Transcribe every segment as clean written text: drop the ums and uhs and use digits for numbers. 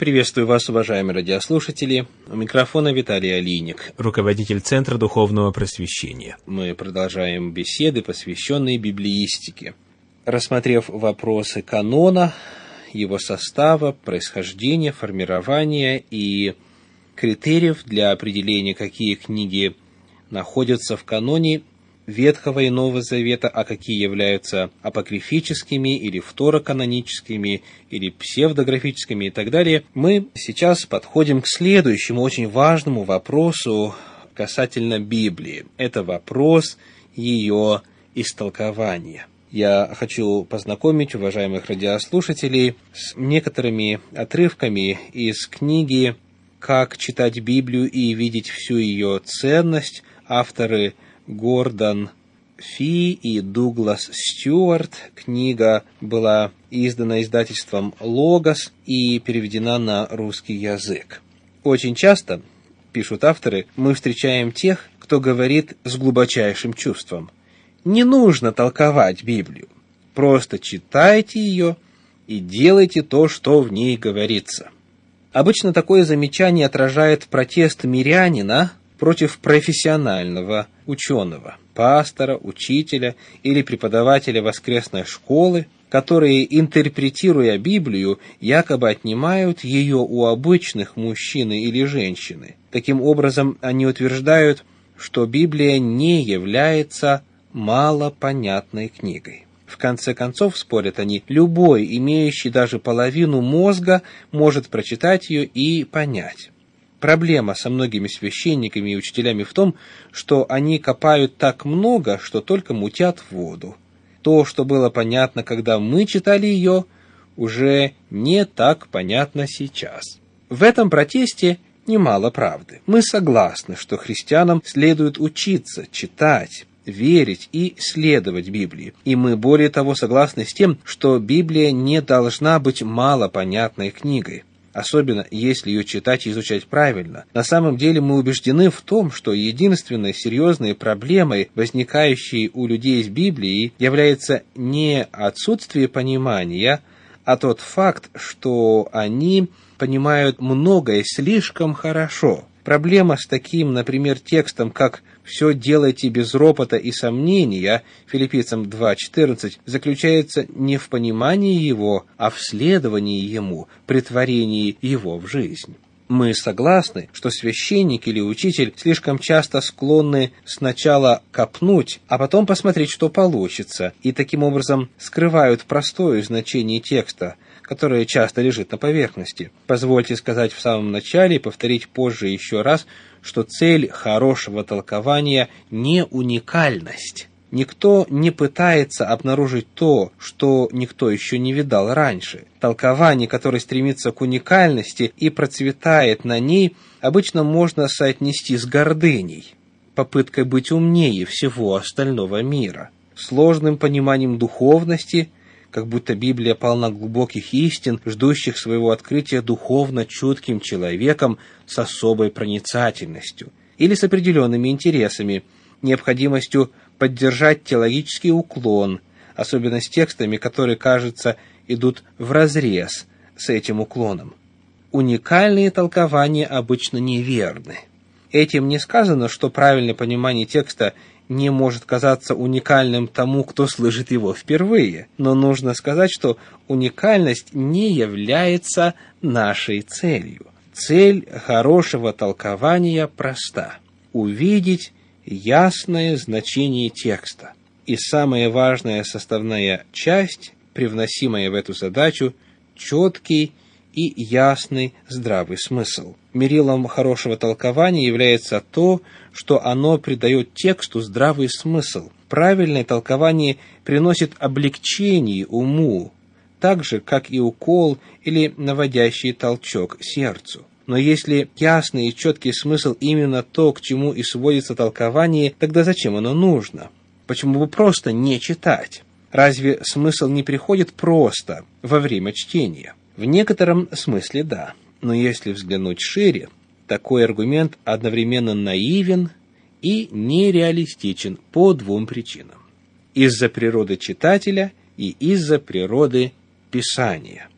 Приветствую вас, уважаемые радиослушатели. У микрофона Виталий Олийник, руководитель Центра Духовного Просвещения. Мы продолжаем беседы, посвященные библеистике. Рассмотрев вопросы канона, его состава, происхождения, формирования и критериев для определения, какие книги находятся в каноне Ветхого и Нового Завета, а какие являются апокрифическими или второканоническими, или псевдографическими и так далее, мы сейчас подходим к следующему очень важному вопросу касательно Библии. Это вопрос ее истолкования. Я хочу познакомить уважаемых радиослушателей с некоторыми отрывками из книги «Как читать Библию и видеть всю ее ценность». Авторы Гордон Фи и Дуглас Стюарт. Книга была издана издательством «Логос» и переведена на русский язык. Очень часто, пишут авторы, мы встречаем тех, кто говорит с глубочайшим чувством: не нужно толковать Библию, просто читайте ее и делайте то, что в ней говорится. Обычно такое замечание отражает протест мирянина против профессионального ученого, пастора, учителя или преподавателя воскресной школы, которые, интерпретируя Библию, якобы отнимают ее у обычных мужчины или женщины. Таким образом, они утверждают, что Библия не является малопонятной книгой. В конце концов, спорят они, любой, имеющий даже половину мозга, может прочитать ее и понять. Проблема со многими священниками и учителями в том, что они копают так много, что только мутят воду. То, что было понятно, когда мы читали ее, уже не так понятно сейчас. В этом протесте немало правды. Мы согласны, что христианам следует учиться, читать, верить и следовать Библии. И мы, более того, согласны с тем, что Библия не должна быть малопонятной книгой, особенно если ее читать и изучать правильно. На самом деле мы убеждены в том, что единственной серьезной проблемой, возникающей у людей с Библией, является не отсутствие понимания, а тот факт, что они понимают многое слишком хорошо. Проблема с таким, например, текстом, как «Все делайте без ропота и сомнения» Филиппийцам 2.14, заключается не в понимании его, а в следовании ему, претворении его в жизнь. Мы согласны, что священник или учитель слишком часто склонны сначала копнуть, а потом посмотреть, что получится, и таким образом скрывают простое значение текста, которое часто лежит на поверхности. Позвольте сказать в самом начале и повторить позже еще раз, что цель хорошего толкования не уникальность. Никто не пытается обнаружить то, что никто еще не видал раньше. Толкование, которое стремится к уникальности и процветает на ней, обычно можно соотнести с гордыней, попыткой быть умнее всего остального мира, сложным пониманием духовности, как будто Библия полна глубоких истин, ждущих своего открытия духовно чутким человеком с особой проницательностью, или с определенными интересами, необходимостью поддержать теологический уклон, особенно с текстами, которые, кажется, идут вразрез с этим уклоном. Уникальные толкования обычно неверны. Этим не сказано, что правильное понимание текста не может казаться уникальным тому, кто слышит его впервые, но нужно сказать, что уникальность не является нашей целью. Цель хорошего толкования проста – увидеть ясное значение текста. И самая важная составная часть, привносимая в эту задачу, – четкий и ясный здравый смысл. Мерилом хорошего толкования является то, что оно придает тексту здравый смысл. Правильное толкование приносит облегчение уму, так же, как и укол или наводящий толчок сердцу. Но если ясный и четкий смысл именно то, к чему и сводится толкование, тогда зачем оно нужно? Почему бы просто не читать? Разве смысл не приходит просто во время чтения? В некотором смысле да, но если взглянуть шире, такой аргумент одновременно наивен и нереалистичен по двум причинам: из-за природы читателя и из-за природы Писания.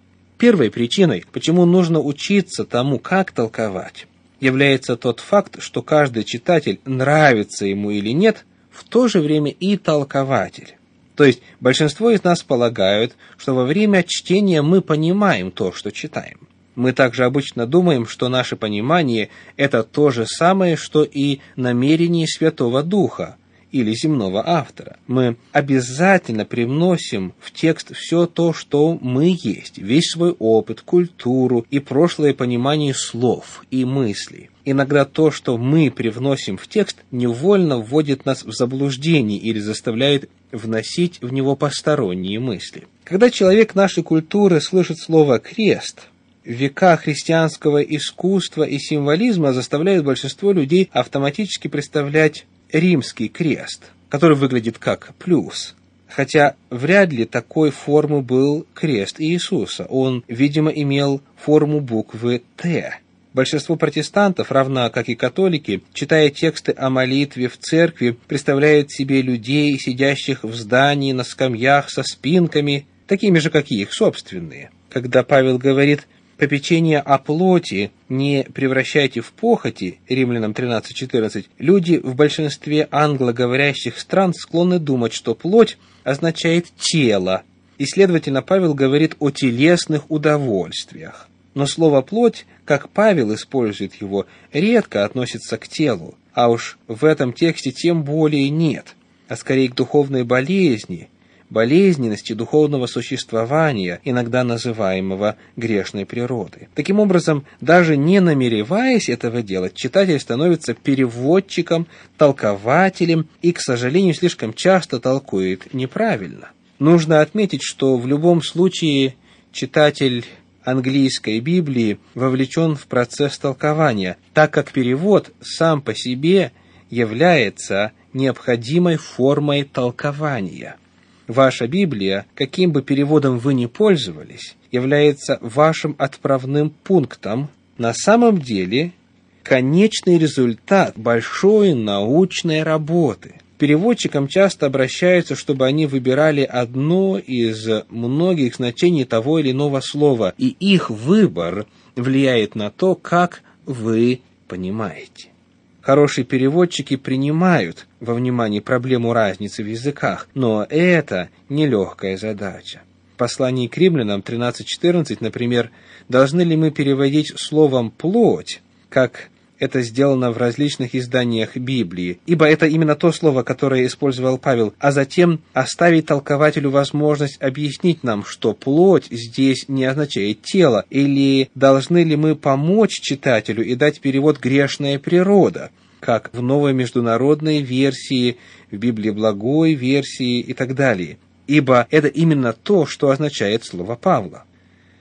Первой причиной, почему нужно учиться тому, как толковать, является тот факт, что каждый читатель, нравится ему или нет, в то же время и толкователь. То есть большинство из нас полагают, что во время чтения мы понимаем то, что читаем. Мы также обычно думаем, что наше понимание – это то же самое, что и намерение Святого Духа или земного автора. Мы обязательно привносим в текст все то, что мы есть, весь свой опыт, культуру и прошлое понимание слов и мыслей. Иногда то, что мы привносим в текст, невольно вводит нас в заблуждение или заставляет вносить в него посторонние мысли. Когда человек нашей культуры слышит слово «крест», века христианского искусства и символизма заставляют большинство людей автоматически представлять римский крест, который выглядит как плюс, хотя вряд ли такой формы был крест Иисуса. Он, видимо, имел форму буквы «Т». Большинство протестантов, равно как и католики, читая тексты о молитве в церкви, представляют себе людей, сидящих в здании на скамьях со спинками, такими же, как и их собственные. Когда Павел говорит: «Попечение о плоти не превращайте в похоти», Римлянам 13:14, люди в большинстве англоговорящих стран склонны думать, что плоть означает тело, и, следовательно, Павел говорит о телесных удовольствиях. Но слово «плоть», как Павел использует его, редко относится к телу, а уж в этом тексте тем более нет, а скорее к духовной болезни, болезненности духовного существования, иногда называемого грешной природой. Таким образом, даже не намереваясь этого делать, читатель становится переводчиком, толкователем и, к сожалению, слишком часто толкует неправильно. Нужно отметить, что в любом случае читатель английской Библии вовлечен в процесс толкования, так как перевод сам по себе является необходимой формой толкования. Ваша Библия, каким бы переводом вы ни пользовались, является вашим отправным пунктом. На самом деле, конечный результат большой научной работы. К переводчикам часто обращаются, чтобы они выбирали одно из многих значений того или иного слова, и их выбор влияет на то, как вы понимаете. Хорошие переводчики принимают во внимание проблему разницы в языках, но это нелегкая задача. В послании к Римлянам 13:14, например, должны ли мы переводить словом «плоть», как это сделано в различных изданиях Библии, ибо это именно то слово, которое использовал Павел, а затем оставить толкователю возможность объяснить нам, что плоть здесь не означает тело, или должны ли мы помочь читателю и дать перевод «грешная природа», как в новой международной версии, в Библии Благой версии и так далее, ибо это именно то, что означает слово Павла.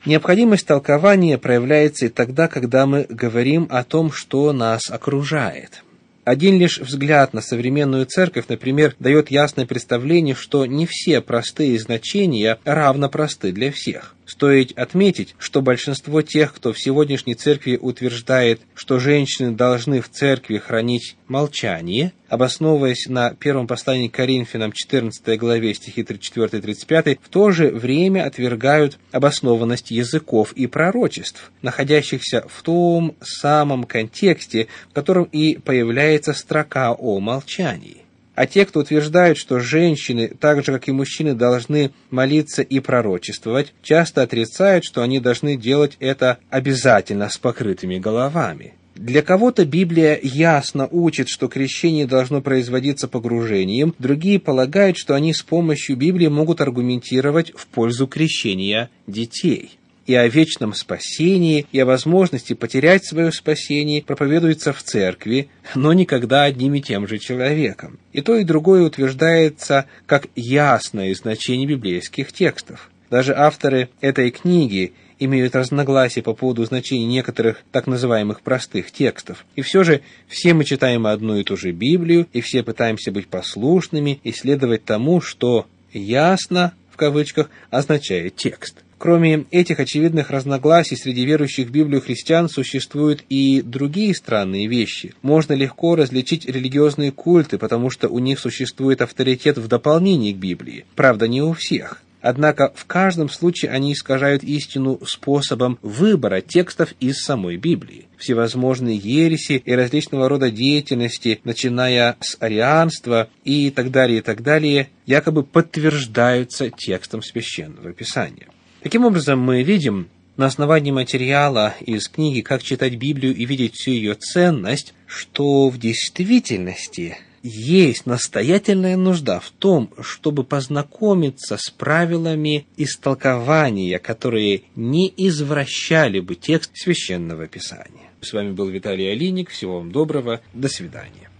Необходимость толкования проявляется и тогда, когда мы говорим о том, что нас окружает. Один лишь взгляд на современную церковь, например, дает ясное представление, что не все простые значения равно просты для всех. Стоит отметить, что большинство тех, кто в сегодняшней церкви утверждает, что женщины должны в церкви хранить молчание, обосновываясь на первом послании к Коринфянам 14 главе стихи 34-35, в то же время отвергают обоснованность языков и пророчеств, находящихся в том самом контексте, в котором и появляется строка о молчании. А те, кто утверждают, что женщины, так же как и мужчины, должны молиться и пророчествовать, часто отрицают, что они должны делать это обязательно с покрытыми головами. Для кого-то Библия ясно учит, что крещение должно производиться погружением, другие полагают, что они с помощью Библии могут аргументировать в пользу крещения детей. И о вечном спасении, и о возможности потерять свое спасение проповедуется в церкви, но никогда одним и тем же человеком. И то, и другое утверждается как ясное значение библейских текстов. Даже авторы этой книги имеют разногласия по поводу значений некоторых так называемых простых текстов. И все же все мы читаем одну и ту же Библию, и все пытаемся быть послушными и следовать тому, что «ясно» в кавычках означает текст. Кроме этих очевидных разногласий среди верующих в Библию христиан существуют и другие странные вещи. Можно легко различить религиозные культы, потому что у них существует авторитет в дополнении к Библии. Правда, не у всех. Однако в каждом случае они искажают истину способом выбора текстов из самой Библии. Всевозможные ереси и различного рода деятельности, начиная с арианства и так далее, якобы подтверждаются текстом Священного Писания. Таким образом, мы видим на основании материала из книги «Как читать Библию и видеть всю ее ценность», что в действительности есть настоятельная нужда в том, чтобы познакомиться с правилами истолкования, которые не извращали бы текст Священного Писания. С вами был Виталий Олийник. Всего вам доброго. До свидания.